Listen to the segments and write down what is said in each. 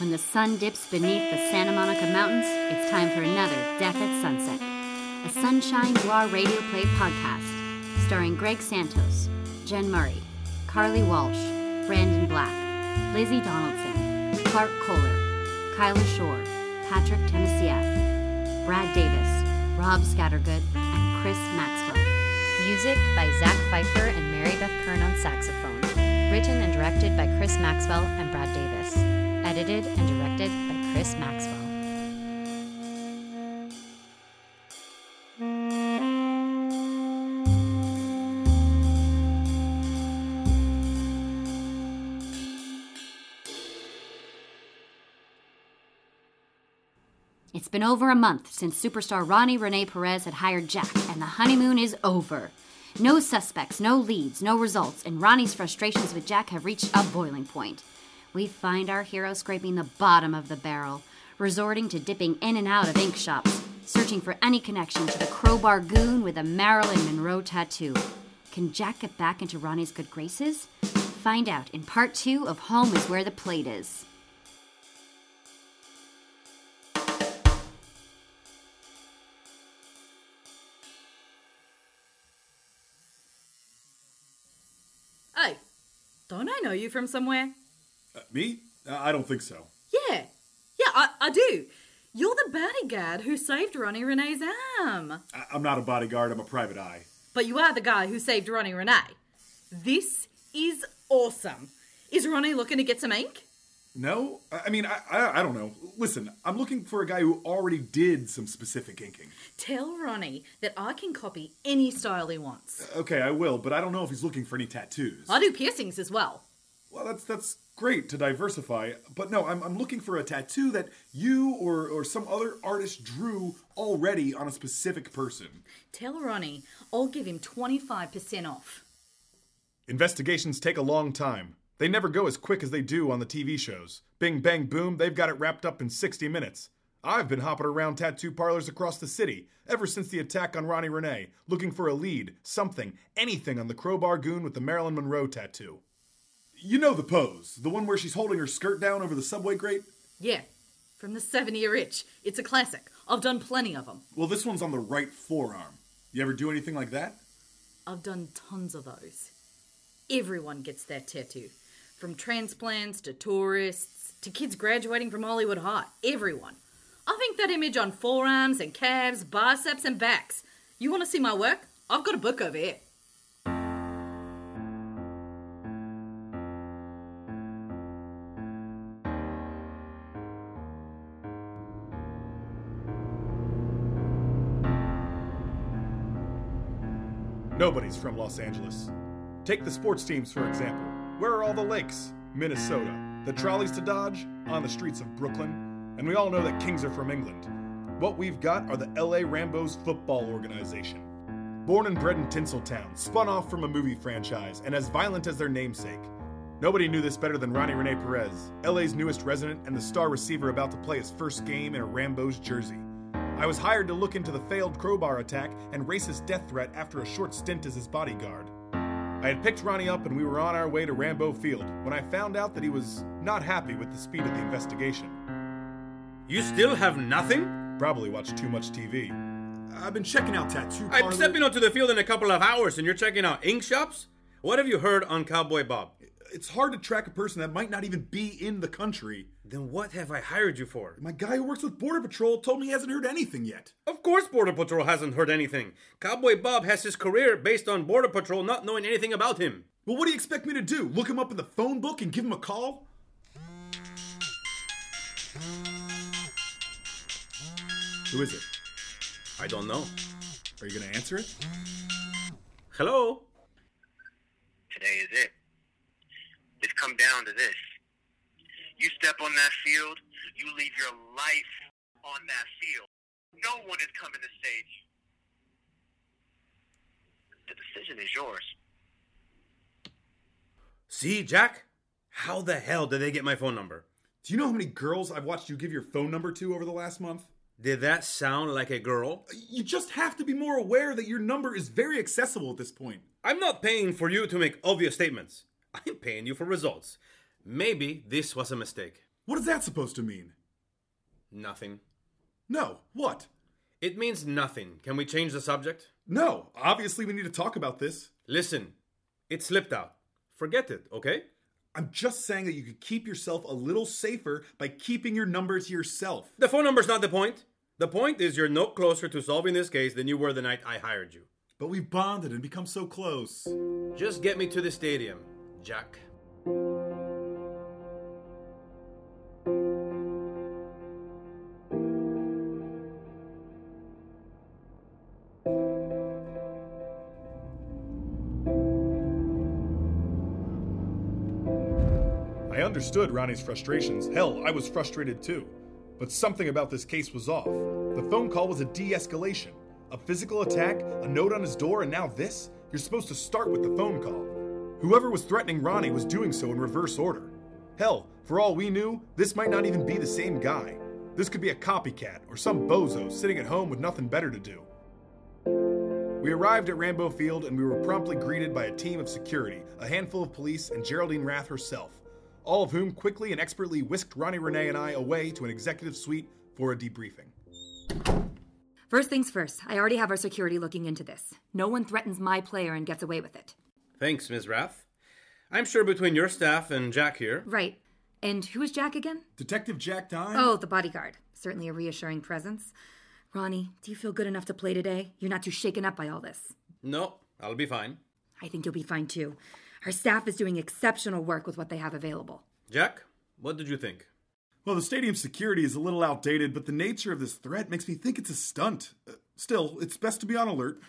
When the sun dips beneath the Santa Monica Mountains, it's time for another Death at Sunset, a Sunshine Noir Radio Play Podcast, starring Greg Santos, Jen Murray, Carly Walsh, Brandon Black, Lizzie Donaldson, Clark Kohler, Kyla Shore, Patrick Temesiat, Brad Davis, Rob Scattergood, and Chris Maxwell. Music by Zach Pfeiffer and Mary Beth Kern on saxophone. Written and directed by Chris Maxwell and Brad Davis. Edited and directed by Chris Maxwell. It's been over a month since superstar Ronnie Renee Perez had hired Jack, and the honeymoon is over. No suspects, no leads, no results, and Ronnie's frustrations with Jack have reached a boiling point. We find our hero scraping the bottom of the barrel, resorting to dipping in and out of ink shops, searching for any connection to the crowbar goon with a Marilyn Monroe tattoo. Can Jack get back into Ronnie's good graces? Find out in part 2 of Home is Where the Plate Is. Hey, don't I know you from somewhere? Me? I don't think so. Yeah, I do. You're the bodyguard who saved Ronnie Renee's arm. I'm not a bodyguard, I'm a private eye. But you are the guy who saved Ronnie Renee. This is awesome. Is Ronnie looking to get some ink? No, I mean, I don't know. Listen, I'm looking for a guy who already did some specific inking. Tell Ronnie that I can copy any style he wants. Okay, I will, but I don't know if he's looking for any tattoos. I do piercings as well. Well, that's great to diversify, but no, I'm looking for a tattoo that you or some other artist drew already on a specific person. Tell Ronnie I'll give him 25% off. Investigations take a long time. They never go as quick as they do on the TV shows. Bing, bang, boom, they've got it wrapped up in 60 minutes. I've been hopping around tattoo parlors across the city ever since the attack on Ronnie Renee, looking for a lead, something, anything on the crowbar goon with the Marilyn Monroe tattoo. You know the pose, the one where she's holding her skirt down over the subway grate? Yeah, from the 7-Year Itch. It's a classic. I've done plenty of them. Well, this one's on the right forearm. You ever do anything like that? I've done tons of those. Everyone gets that tattoo. From transplants to tourists to kids graduating from Hollywood High. Everyone. I think that image on forearms and calves, biceps and backs. You want to see my work? I've got a book over here. Nobody's from Los Angeles. Take the sports teams, for example. Where are all the lakes? Minnesota. The trolleys to dodge? On the streets of Brooklyn. And we all know that Kings are from England. What we've got are the LA Rambos football organization. Born and bred in Tinseltown, spun off from a movie franchise, and as violent as their namesake. Nobody knew this better than Ronnie Renee Perez, LA's newest resident and the star receiver about to play his first game in a Rambos jersey. I was hired to look into the failed crowbar attack and racist death threat after a short stint as his bodyguard. I had picked Ronnie up and we were on our way to Rambo Field when I found out that he was not happy with the speed of the investigation. You still have nothing? Probably watched too much TV. I've been checking out tattoo parlors. I'm stepping onto the field in a couple of hours and you're checking out ink shops? What have you heard on Cowboy Bob? It's hard to track a person that might not even be in the country. Then what have I hired you for? My guy who works with Border Patrol told me he hasn't heard anything yet. Of course Border Patrol hasn't heard anything. Cowboy Bob has his career based on Border Patrol not knowing anything about him. Well, what do you expect me to do? Look him up in the phone book and give him a call? Who is it? I don't know. Are you going to answer it? Hello? Today is it. It's come down to this. You step on that field, you leave your life on that field. No one is coming to save you. The decision is yours. See, Jack? How the hell did they get my phone number? Do you know how many girls I've watched you give your phone number to over the last month? Did that sound like a girl? You just have to be more aware that your number is very accessible at this point. I'm not paying for you to make obvious statements. I'm paying you for results. Maybe this was a mistake. What is that supposed to mean? Nothing. No, what? It means nothing. Can we change the subject? No, obviously we need to talk about this. Listen, it slipped out. Forget it, okay? I'm just saying that you could keep yourself a little safer by keeping your numbers yourself. The phone number's not the point. The point is you're no closer to solving this case than you were the night I hired you. But we've bonded and become so close. Just get me to the stadium, Jack. I understood Ronnie's frustrations. Hell, I was frustrated too. But something about this case was off. The phone call was a de-escalation. A physical attack, a note on his door, and now this? You're supposed to start with the phone call. Whoever was threatening Ronnie was doing so in reverse order. Hell, for all we knew, this might not even be the same guy. This could be a copycat or some bozo sitting at home with nothing better to do. We arrived at Rambo Field and we were promptly greeted by a team of security, a handful of police, and Geraldine Rath herself. All of whom quickly and expertly whisked Ronnie, Renee, and I away to an executive suite for a debriefing. First things first, I already have our security looking into this. No one threatens my player and gets away with it. Thanks, Ms. Rath. I'm sure between your staff and Jack here... Right. And who is Jack again? Detective Jack Dime. Oh, the bodyguard. Certainly a reassuring presence. Ronnie, do you feel good enough to play today? You're not too shaken up by all this. No, I'll be fine. I think you'll be fine, too. Our staff is doing exceptional work with what they have available. Jack, what did you think? Well, the stadium security is a little outdated, but the nature of this threat makes me think it's a stunt. Still, it's best to be on alert.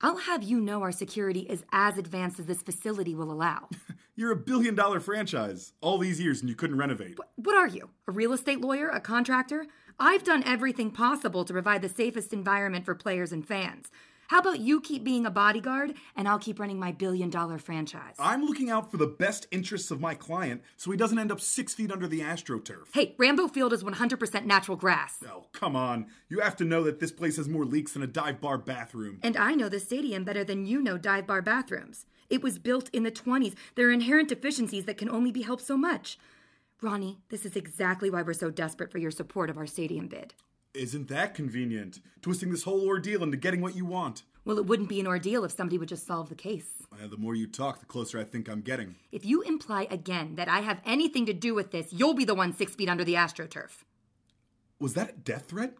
I'll have you know our security is as advanced as this facility will allow. You're $1 billion franchise. All these years and you couldn't renovate. What are you? A real estate lawyer? A contractor? I've done everything possible to provide the safest environment for players and fans. How about you keep being a bodyguard, and I'll keep running my $1 billion franchise? I'm looking out for the best interests of my client so he doesn't end up 6 feet under the AstroTurf. Hey, Rambo Field is 100% natural grass. Oh, come on. You have to know that this place has more leaks than a dive bar bathroom. And I know the stadium better than you know dive bar bathrooms. It was built in the 20s. There are inherent deficiencies that can only be helped so much. Ronnie, this is exactly why we're so desperate for your support of our stadium bid. Isn't that convenient? Twisting this whole ordeal into getting what you want. Well, it wouldn't be an ordeal if somebody would just solve the case. The more you talk, the closer I think I'm getting. If you imply again that I have anything to do with this, you'll be the one 6 feet under the AstroTurf. Was that a death threat?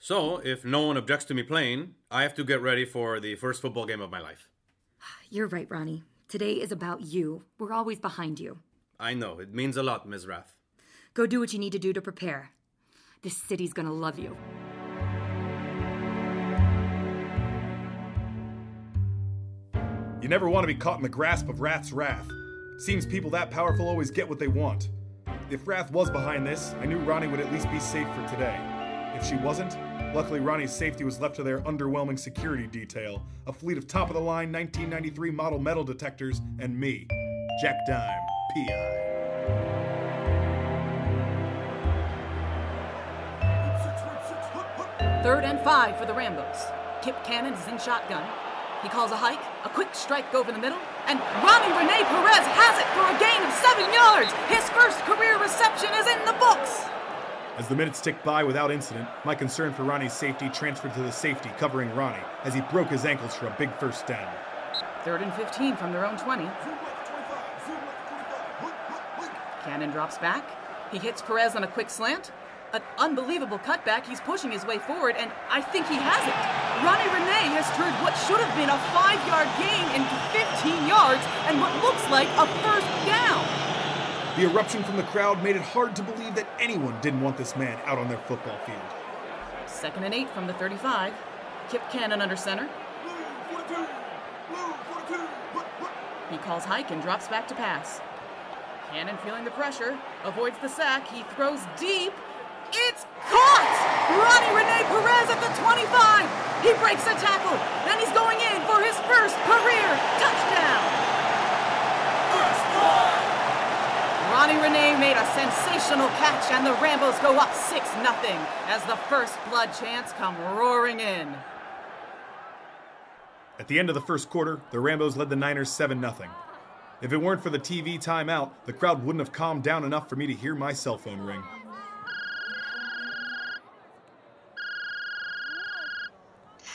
So, if no one objects to me playing, I have to get ready for the first football game of my life. You're right, Ronnie. Today is about you. We're always behind you. I know. It means a lot, Ms. Rath. Go do what you need to do to prepare. This city's gonna love you. You never want to be caught in the grasp of Rath's wrath. Seems people that powerful always get what they want. If Rath was behind this, I knew Ronnie would at least be safe for today. If she wasn't, luckily Ronnie's safety was left to their underwhelming security detail, a fleet of top-of-the-line 1993 model metal detectors, and me, Jack Dime, P.I. Third and 5 for the Rambos. Kip Cannon is in shotgun. He calls a hike, a quick strike over the middle, and Ronnie Renee Perez has it for a gain of 7 yards. His first career reception is in the books. As the minutes ticked by without incident, my concern for Ronnie's safety transferred to the safety covering Ronnie as he broke his ankles for a big first down. Third and 15 from their own 20. Cannon drops back. He hits Perez on a quick slant. An unbelievable cutback. He's pushing his way forward, and I think he has it. Ronnie Renee has turned what should have been a 5-yard gain into 15 yards and what looks like a first down. The eruption from the crowd made it hard to believe that anyone didn't want this man out on their football field. Second and 8 from the 35. Kip Cannon under center. He calls hike and drops back to pass. Cannon feeling the pressure, avoids the sack. He throws deep. It's caught! Ronnie Renee Perez at the 25! He breaks a tackle, and he's going in for his first career touchdown! First ball! Ronnie Renee made a sensational catch, and the Rambos go up 6-0 as the first blood chants come roaring in. At the end of the first quarter, the Rambos led the Niners 7-0. If it weren't for the TV timeout, the crowd wouldn't have calmed down enough for me to hear my cell phone ring.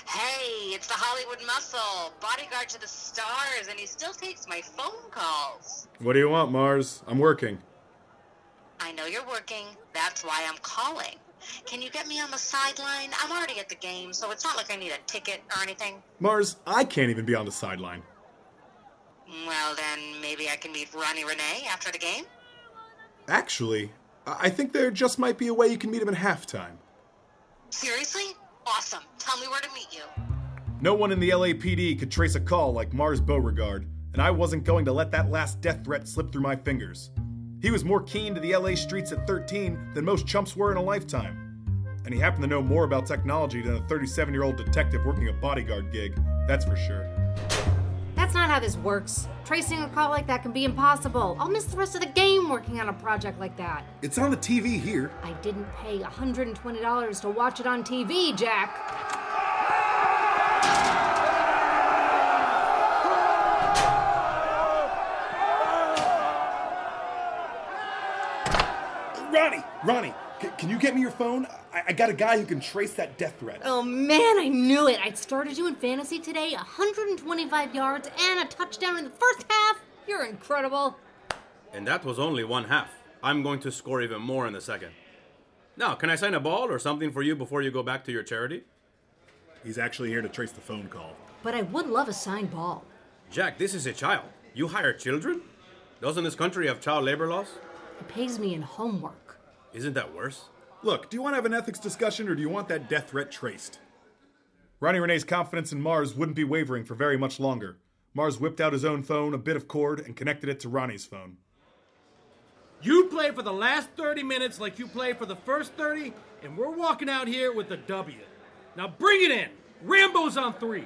Hey, it's the Hollywood Muscle, bodyguard to the stars, and he still takes my phone calls. What do you want, Mars? I'm working. I know you're working. That's why I'm calling. Can you get me on the sideline? I'm already at the game, so it's not like I need a ticket or anything. Mars, I can't even be on the sideline. Well, then, maybe I can meet Ronnie Renee after the game? Actually, I think there just might be a way you can meet him at halftime. Seriously? Awesome. Tell me where to meet you. No one in the LAPD could trace a call like Mars Beauregard, and I wasn't going to let that last death threat slip through my fingers. He was more keen to the LA streets at 13 than most chumps were in a lifetime. And he happened to know more about technology than a 37-year-old detective working a bodyguard gig, that's for sure. That's not how this works. Tracing a call like that can be impossible. I'll miss the rest of the game working on a project like that. It's on the TV here. I didn't pay $120 to watch it on TV, Jack. Ronnie, can you get me your phone? I got a guy who can trace that death threat. Oh, man, I knew it. I started you in fantasy today, 125 yards and a touchdown in the first half. You're incredible. And that was only one half. I'm going to score even more in the second. Now, can I sign a ball or something for you before you go back to your charity? He's actually here to trace the phone call. But I would love a signed ball. Jack, this is a child. You hire children? Doesn't this country have child labor laws? It pays me in homework. Isn't that worse? Look, do you want to have an ethics discussion or do you want that death threat traced? Ronnie Renee's confidence in Mars wouldn't be wavering for very much longer. Mars whipped out his own phone, a bit of cord, and connected it to Ronnie's phone. You play for the last 30 minutes like you play for the first 30, and we're walking out here with a W. Now bring it in. Rambo's on 3.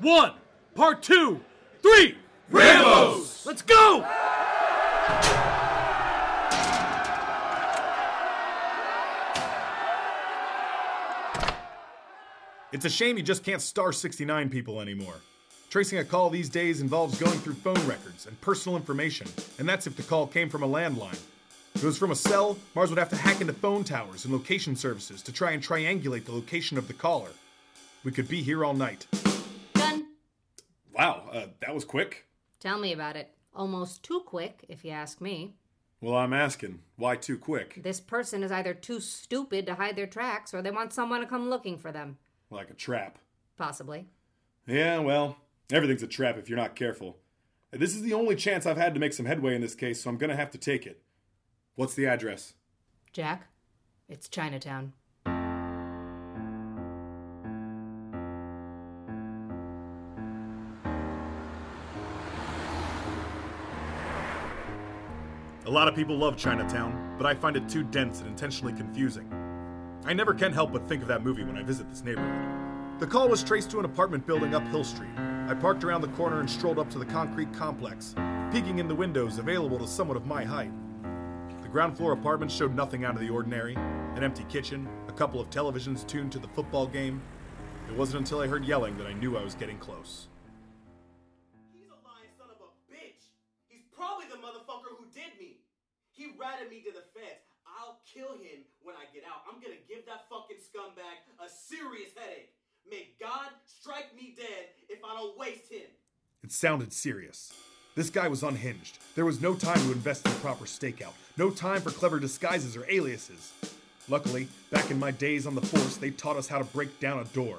1, part 2, 3. Rambos! Let's go! It's a shame you just can't star 69 people anymore. Tracing a call these days involves going through phone records and personal information, and that's if the call came from a landline. If it was from a cell, Mars would have to hack into phone towers and location services to try and triangulate the location of the caller. We could be here all night. Done. Wow, that was quick. Tell me about it. Almost too quick, if you ask me. Well, I'm asking, why too quick? This person is either too stupid to hide their tracks, or they want someone to come looking for them. Like a trap. Possibly. Yeah, well, everything's a trap if you're not careful. This is the only chance I've had to make some headway in this case, so I'm gonna have to take it. What's the address? Jack, it's Chinatown. A lot of people love Chinatown, but I find it too dense and intentionally confusing. I never can help but think of that movie when I visit this neighborhood. The call was traced to an apartment building up Hill Street. I parked around the corner and strolled up to the concrete complex, peeking in the windows available to someone of my height. The ground floor apartment showed nothing out of the ordinary. An empty kitchen, a couple of televisions tuned to the football game. It wasn't until I heard yelling that I knew I was getting close. He's a lying son of a bitch. He's probably the motherfucker who did me. He ratted me to the feds. I'll kill him when I get out. I'm gonna give that fucking scumbag a serious headache. May God strike me dead if I don't waste him. It sounded serious. This guy was unhinged. There was no time to invest in a proper stakeout. No time for clever disguises or aliases. Luckily, back in my days on the force, they taught us how to break down a door.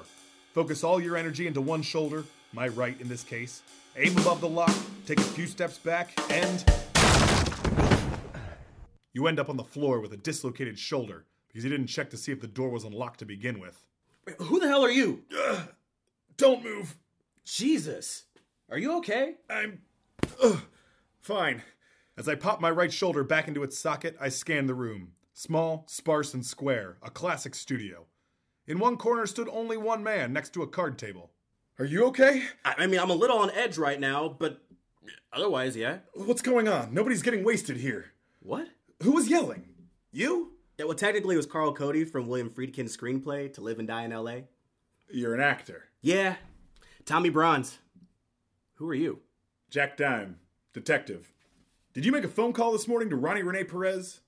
Focus all your energy into one shoulder, my right in this case. Aim above the lock, take a few steps back, and... You end up on the floor with a dislocated shoulder because you didn't check to see if the door was unlocked to begin with. Wait, who the hell are you? Don't move. Jesus. Are you okay? I'm... fine. As I pop my right shoulder back into its socket, I scan the room. Small, sparse, and square. A classic studio. In one corner stood only one man next to a card table. Are you okay? I mean, I'm a little on edge right now, but otherwise, yeah. What's going on? Nobody's getting wasted here. What? Who was yelling? You? Yeah, well, technically it was Carl Cody from William Friedkin's screenplay, To Live and Die in L.A. You're an actor. Yeah. Tommy Bronze. Who are you? Jack Dime. Detective, did you make a phone call this morning to Ronnie Renee Perez?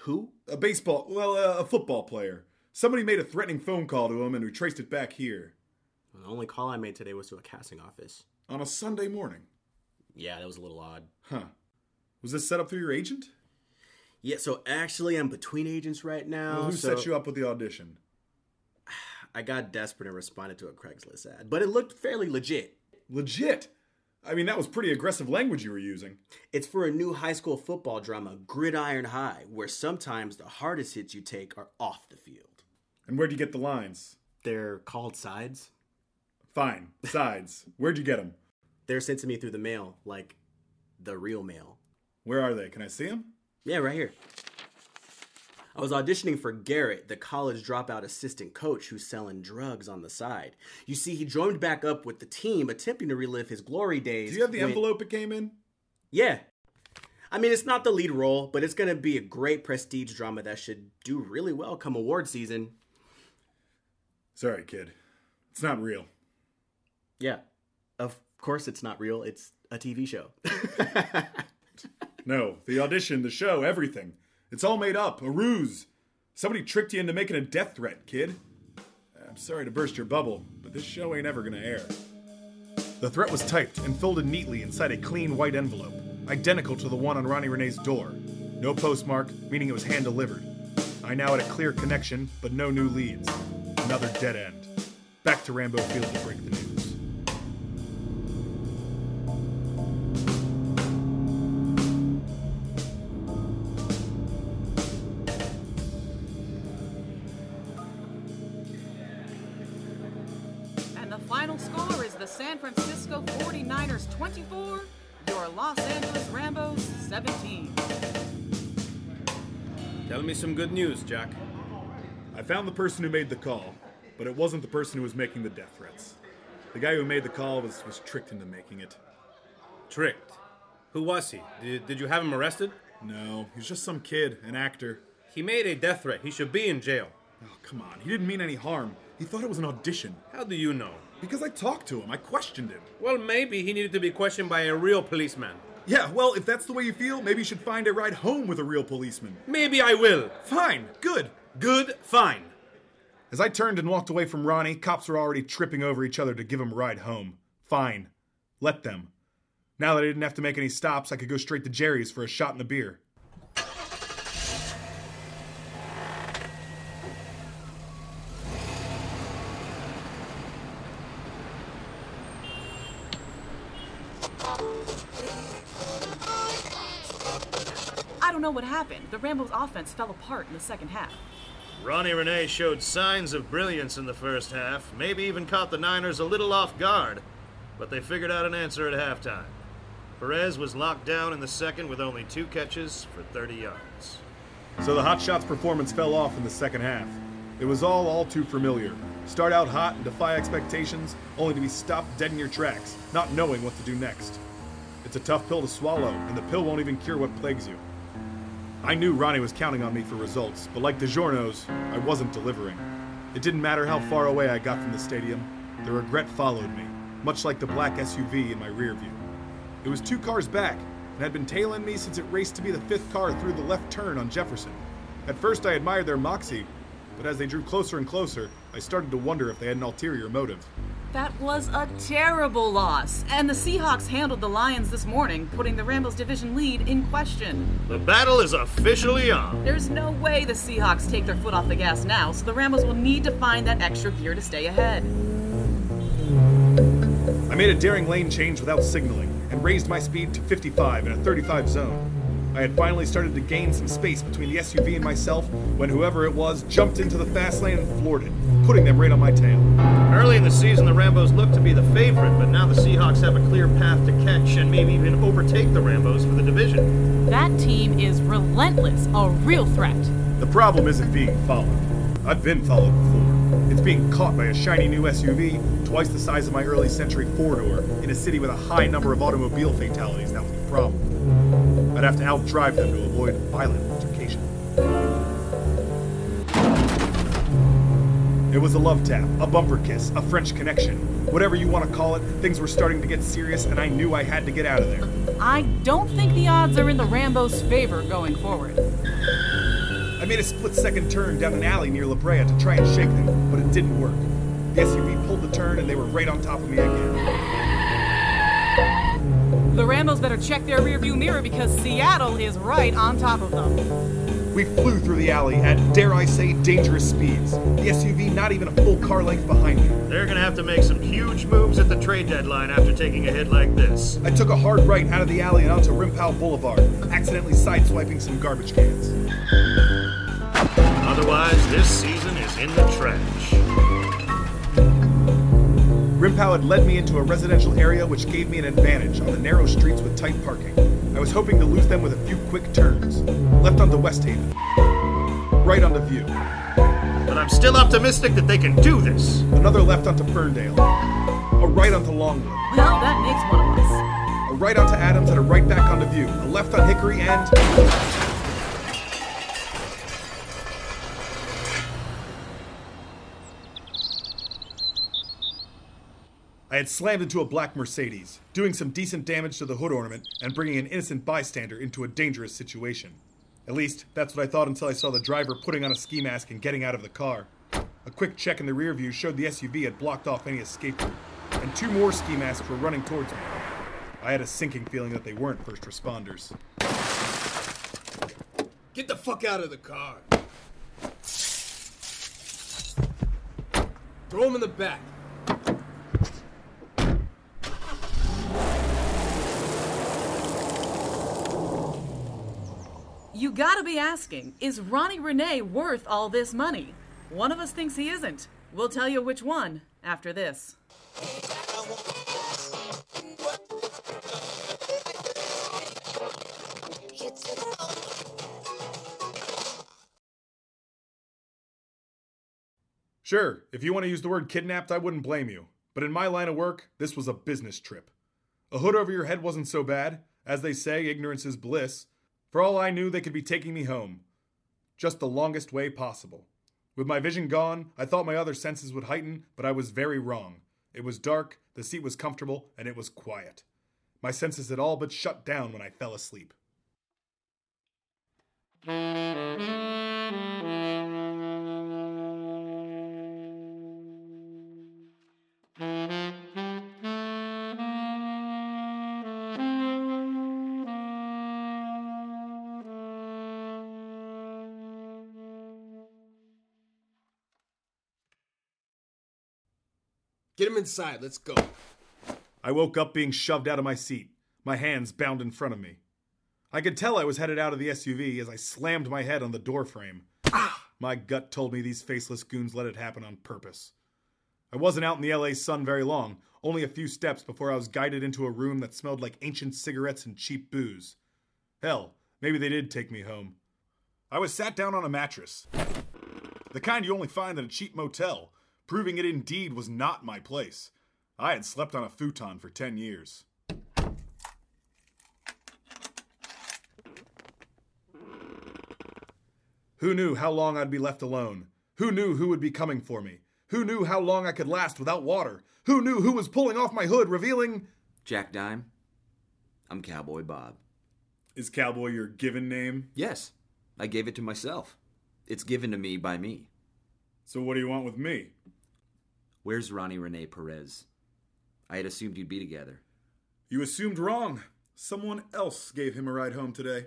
Who? A football player. Somebody made a threatening phone call to him and we traced it back here. Well, the only call I made today was to a casting office. On a Sunday morning? Yeah, that was a little odd. Huh. Was this set up through your agent? Yeah, so actually I'm between agents right now. Well, who set you up with the audition? I got desperate and responded to a Craigslist ad, but it looked fairly legit. Legit? I mean, that was pretty aggressive language you were using. It's for a new high school football drama, Gridiron High, where sometimes the hardest hits you take are off the field. And where'd you get the lines? They're called sides. Fine. Sides. Where'd you get them? They're sent to me through the mail, like the real mail. Where are they? Can I see them? Yeah, right here. I was auditioning for Garrett, the college dropout assistant coach who's selling drugs on the side. You see, he joined back up with the team, attempting to relive his glory days. Do you have the envelope it came in? Yeah. I mean, it's not the lead role, but it's going to be a great prestige drama that should do really well come award season. Sorry, kid. It's not real. Yeah. Of course it's not real. It's a TV show. No. The audition, the show, everything. It's all made up, a ruse. Somebody tricked you into making a death threat, kid. I'm sorry to burst your bubble, but this show ain't ever gonna air. The threat was typed and folded neatly inside a clean white envelope, identical to the one on Ronnie Renee's door. No postmark, meaning it was hand-delivered. I now had a clear connection, but no new leads. Another dead end. Back to Rambo Field to break the news. San Francisco 49ers 24, your Los Angeles Rambos 17. Tell me some good news, Jack. I found the person who made the call, but it wasn't the person who was making the death threats. The guy who made the call was tricked into making it. Tricked? Who was he? Did you have him arrested? No, he's just some kid, an actor. He made a death threat. He should be in jail. Oh, come on. He didn't mean any harm. He thought it was an audition. How do you know? Because I talked to him. I questioned him. Well, maybe he needed to be questioned by a real policeman. Yeah, well, if that's the way you feel, maybe you should find a ride home with a real policeman. Maybe I will. Fine. Good. Good. Fine. As I turned and walked away from Ronnie, cops were already tripping over each other to give him a ride home. Fine. Let them. Now that I didn't have to make any stops, I could go straight to Jerry's for a shot and a beer. What happened? The Rambos' offense fell apart in the second half. Ronnie Renee showed signs of brilliance in the first half, maybe even caught the Niners a little off guard, but they figured out an answer at halftime. Perez was locked down in the second with only 2 catches for 30 yards. So the Hotshots' performance fell off in the second half. It was all too familiar. Start out hot and defy expectations, only to be stopped dead in your tracks, not knowing what to do next. It's a tough pill to swallow, and the pill won't even cure what plagues you. I knew Ronnie was counting on me for results, but like DiGiorno's, I wasn't delivering. It didn't matter how far away I got from the stadium. The regret followed me, much like the black SUV in my rear view. It was 2 cars back, and had been tailing me since it raced to be the 5th car through the left turn on Jefferson. At first I admired their moxie, but as they drew closer and closer, I started to wonder if they had an ulterior motive. That was a terrible loss, and the Seahawks handled the Lions this morning, putting the Rambos' division lead in question. The battle is officially on. There's no way the Seahawks take their foot off the gas now, so the Rambos will need to find that extra gear to stay ahead. I made a daring lane change without signaling, and raised my speed to 55 in a 35 zone. I had finally started to gain some space between the SUV and myself when whoever it was jumped into the fast lane and floored it, putting them right on my tail. Early in the season, the Rambos looked to be the favorite, but now the Seahawks have a clear path to catch and maybe even overtake the Rambos for the division. That team is relentless, a real threat. The problem isn't being followed. I've been followed before. It's being caught by a shiny new SUV, twice the size of my early century four-door, in a city with a high number of automobile fatalities. That was the problem. I'd have to outdrive them to avoid violent altercation. It was a love tap, a bumper kiss, a French connection. Whatever you want to call it, things were starting to get serious and I knew I had to get out of there. I don't think the odds are in the Rambo's favor going forward. I made a split-second turn down an alley near La Brea to try and shake them, but it didn't work. The SUV pulled the turn and they were right on top of me again. The Rambos better check their rearview mirror because Seattle is right on top of them. We flew through the alley at, dare I say, dangerous speeds. The SUV not even a full car length behind me. They're gonna have to make some huge moves at the trade deadline after taking a hit like this. I took a hard right out of the alley and onto Rimpau Boulevard, accidentally sideswiping some garbage cans. Otherwise, this season is in the trash. Rimpau had led me into a residential area which gave me an advantage on the narrow streets with tight parking. I was hoping to lose them with a few quick turns. Left onto West Haven. Right onto View. But I'm still optimistic that they can do this. Another left onto Ferndale. A right onto Longwood. Well, that makes one of us. A right onto Adams and a right back onto View. A left on Hickory and... I had slammed into a black Mercedes, doing some decent damage to the hood ornament and bringing an innocent bystander into a dangerous situation. At least, that's what I thought until I saw the driver putting on a ski mask and getting out of the car. A quick check in the rear view showed the SUV had blocked off any escape route, and two more ski masks were running towards me. I had a sinking feeling that they weren't first responders. Get the fuck out of the car. Throw him in the back. You gotta be asking, is Ronnie Renee worth all this money? One of us thinks he isn't. We'll tell you which one after this. Sure, if you want to use the word kidnapped, I wouldn't blame you. But in my line of work, this was a business trip. A hood over your head wasn't so bad. As they say, ignorance is bliss. For all I knew, they could be taking me home. Just the longest way possible. With my vision gone, I thought my other senses would heighten, but I was very wrong. It was dark, the seat was comfortable, and it was quiet. My senses had all but shut down when I fell asleep. Get him inside, let's go. I woke up being shoved out of my seat, my hands bound in front of me. I could tell I was headed out of the SUV as I slammed my head on the doorframe. Ah! My gut told me these faceless goons let it happen on purpose. I wasn't out in the LA sun very long, only a few steps before I was guided into a room that smelled like ancient cigarettes and cheap booze. Hell, maybe they did take me home. I was sat down on a mattress. The kind you only find at a cheap motel. Proving it indeed was not my place. I had slept on a futon for 10 years. Who knew how long I'd be left alone? Who knew who would be coming for me? Who knew how long I could last without water? Who knew who was pulling off my hood, revealing... Jack Dime. I'm Cowboy Bob. Is Cowboy your given name? Yes. I gave it to myself. It's given to me by me. So what do you want with me? Where's Ronnie Renee Perez? I had assumed you'd be together. You assumed wrong. Someone else gave him a ride home today.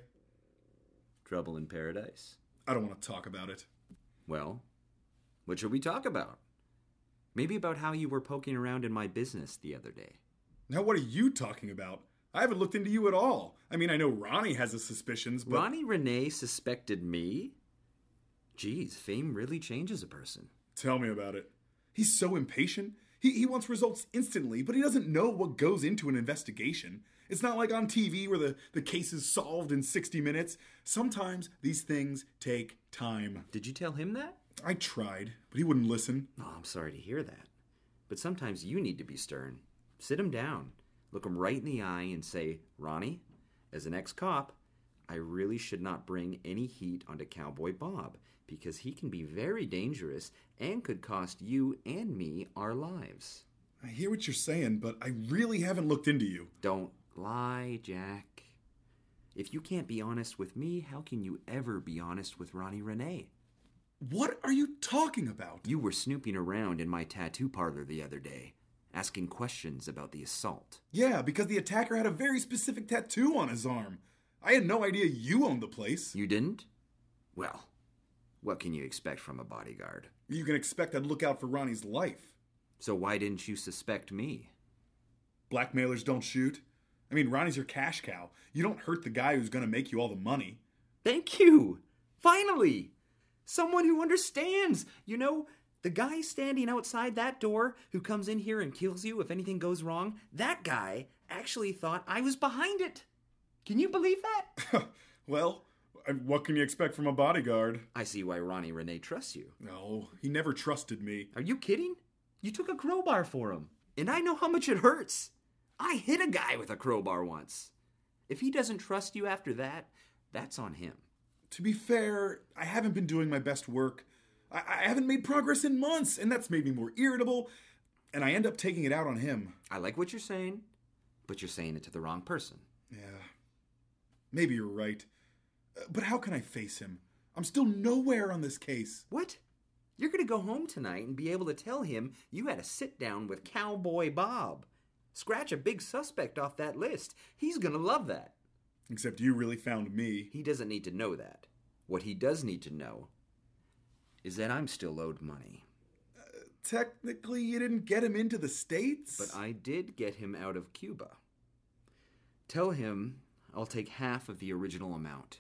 Trouble in paradise. I don't want to talk about it. Well, what should we talk about? Maybe about how you were poking around in my business the other day. Now what are you talking about? I haven't looked into you at all. I mean, I know Ronnie has his suspicions, but... Ronnie Renee suspected me? Geez, fame really changes a person. Tell me about it. He's so impatient. He wants results instantly, but he doesn't know what goes into an investigation. It's not like on TV where the case is solved in 60 minutes. Sometimes these things take time. Did you tell him that? I tried, but he wouldn't listen. Oh, I'm sorry to hear that. But sometimes you need to be stern. Sit him down, look him right in the eye and say, Ronnie, as an ex-cop, I really should not bring any heat onto Cowboy Bob, because he can be very dangerous and could cost you and me our lives. I hear what you're saying, but I really haven't looked into you. Don't lie, Jack. If you can't be honest with me, how can you ever be honest with Ronnie Renee? What are you talking about? You were snooping around in my tattoo parlor the other day, asking questions about the assault. Yeah, because the attacker had a very specific tattoo on his arm. I had no idea you owned the place. You didn't? Well, what can you expect from a bodyguard? You can expect I'd look out for Ronnie's life. So why didn't you suspect me? Blackmailers don't shoot. I mean, Ronnie's your cash cow. You don't hurt the guy who's going to make you all the money. Thank you! Finally! Someone who understands! You know, the guy standing outside that door who comes in here and kills you if anything goes wrong, that guy actually thought I was behind it. Can you believe that? Well, what can you expect from a bodyguard? I see why Ronnie Renee trusts you. No, he never trusted me. Are you kidding? You took a crowbar for him. And I know how much it hurts. I hit a guy with a crowbar once. If he doesn't trust you after that, that's on him. To be fair, I haven't been doing my best work. I haven't made progress in months, and that's made me more irritable, and I end up taking it out on him. I like what you're saying, but you're saying it to the wrong person. Yeah. Maybe you're right. But how can I face him? I'm still nowhere on this case. What? You're going to go home tonight and be able to tell him you had a sit-down with Cowboy Bob. Scratch a big suspect off that list. He's going to love that. Except you really found me. He doesn't need to know that. What he does need to know is that I'm still owed money. Technically, you didn't get him into the States? But I did get him out of Cuba. Tell him I'll take half of the original amount,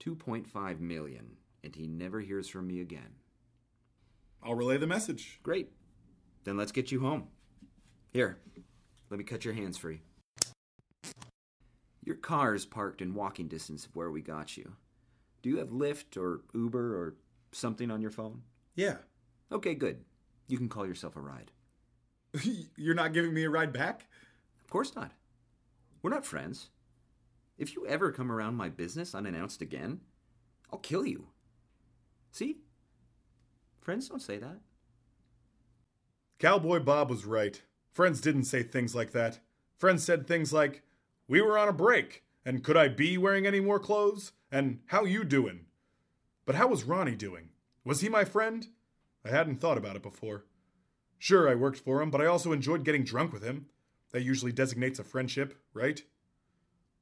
$2.5 million, and he never hears from me again. I'll relay the message. Great. Then let's get you home. Here, let me cut your hands free. Your car is parked in walking distance of where we got you. Do you have Lyft or Uber or something on your phone? Yeah. Okay, good. You can call yourself a ride. You're not giving me a ride back? Of course not. We're not friends. If you ever come around my business unannounced again, I'll kill you. See? Friends don't say that. Cowboy Bob was right. Friends didn't say things like that. Friends said things like, "We were on a break, and could I be wearing any more clothes? And how you doin'?" But how was Ronnie doing? Was he my friend? I hadn't thought about it before. Sure, I worked for him, but I also enjoyed getting drunk with him. That usually designates a friendship, right?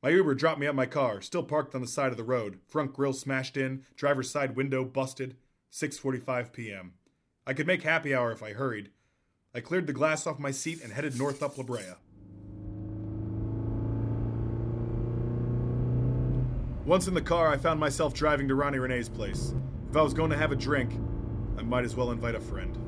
My Uber dropped me at my car, still parked on the side of the road. Front grill smashed in, driver's side window busted. 6:45 p.m. I could make happy hour if I hurried. I cleared the glass off my seat and headed north up La Brea. Once in the car, I found myself driving to Ronnie Renee's place. If I was going to have a drink, I might as well invite a friend.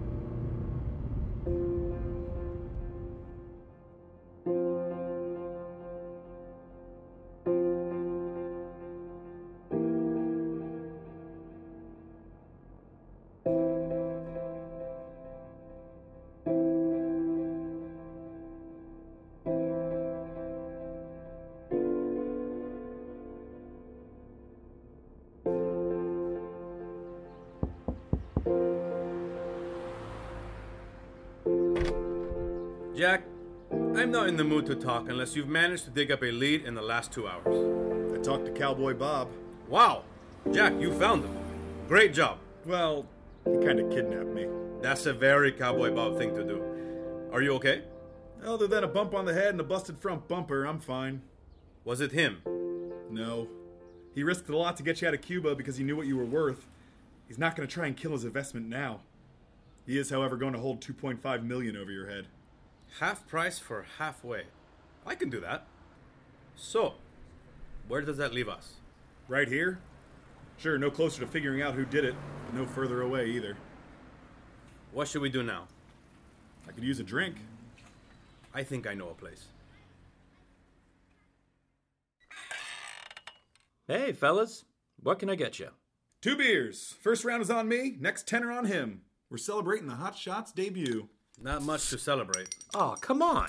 Jack, I'm not in the mood to talk unless you've managed to dig up a lead in the last 2 hours. I talked to Cowboy Bob. Wow! Jack, you found him. Great job. Well, he kind of kidnapped me. That's a very Cowboy Bob thing to do. Are you okay? Other than a bump on the head and a busted front bumper, I'm fine. Was it him? No. He risked a lot to get you out of Cuba because he knew what you were worth. He's not going to try and kill his investment now. He is, however, going to hold $2.5 million over your head. Half price for halfway. I can do that. So, where does that leave us? Right here? Sure, no closer to figuring out who did it, but no further away either. What should we do now? I could use a drink. I think I know a place. Hey, fellas. What can I get you? 2 beers. First round is on me, next 10 are on him. We're celebrating the Hot Shots debut. Not much to celebrate. Aw, come on.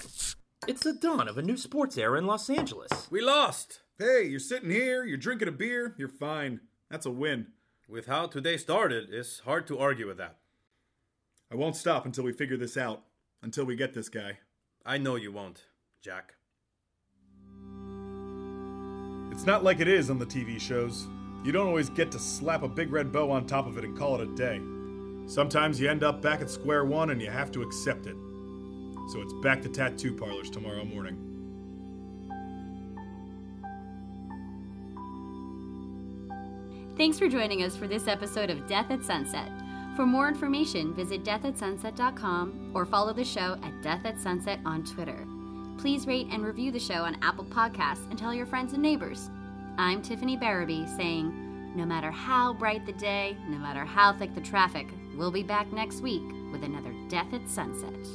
It's the dawn of a new sports era in Los Angeles. We lost. Hey, you're sitting here, you're drinking a beer, you're fine. That's a win. With how today started, it's hard to argue with that. I won't stop until we figure this out. Until we get this guy. I know you won't, Jack. It's not like it is on the TV shows. You don't always get to slap a big red bow on top of it and call it a day. Sometimes you end up back at square one and you have to accept it. So it's back to tattoo parlors tomorrow morning. Thanks for joining us for this episode of Death at Sunset. For more information, visit deathatsunset.com or follow the show at Death at Sunset on Twitter. Please rate and review the show on Apple Podcasts and tell your friends and neighbors. I'm Tiffany Barabee saying, no matter how bright the day, no matter how thick the traffic, we'll be back next week with another Death at Sunset.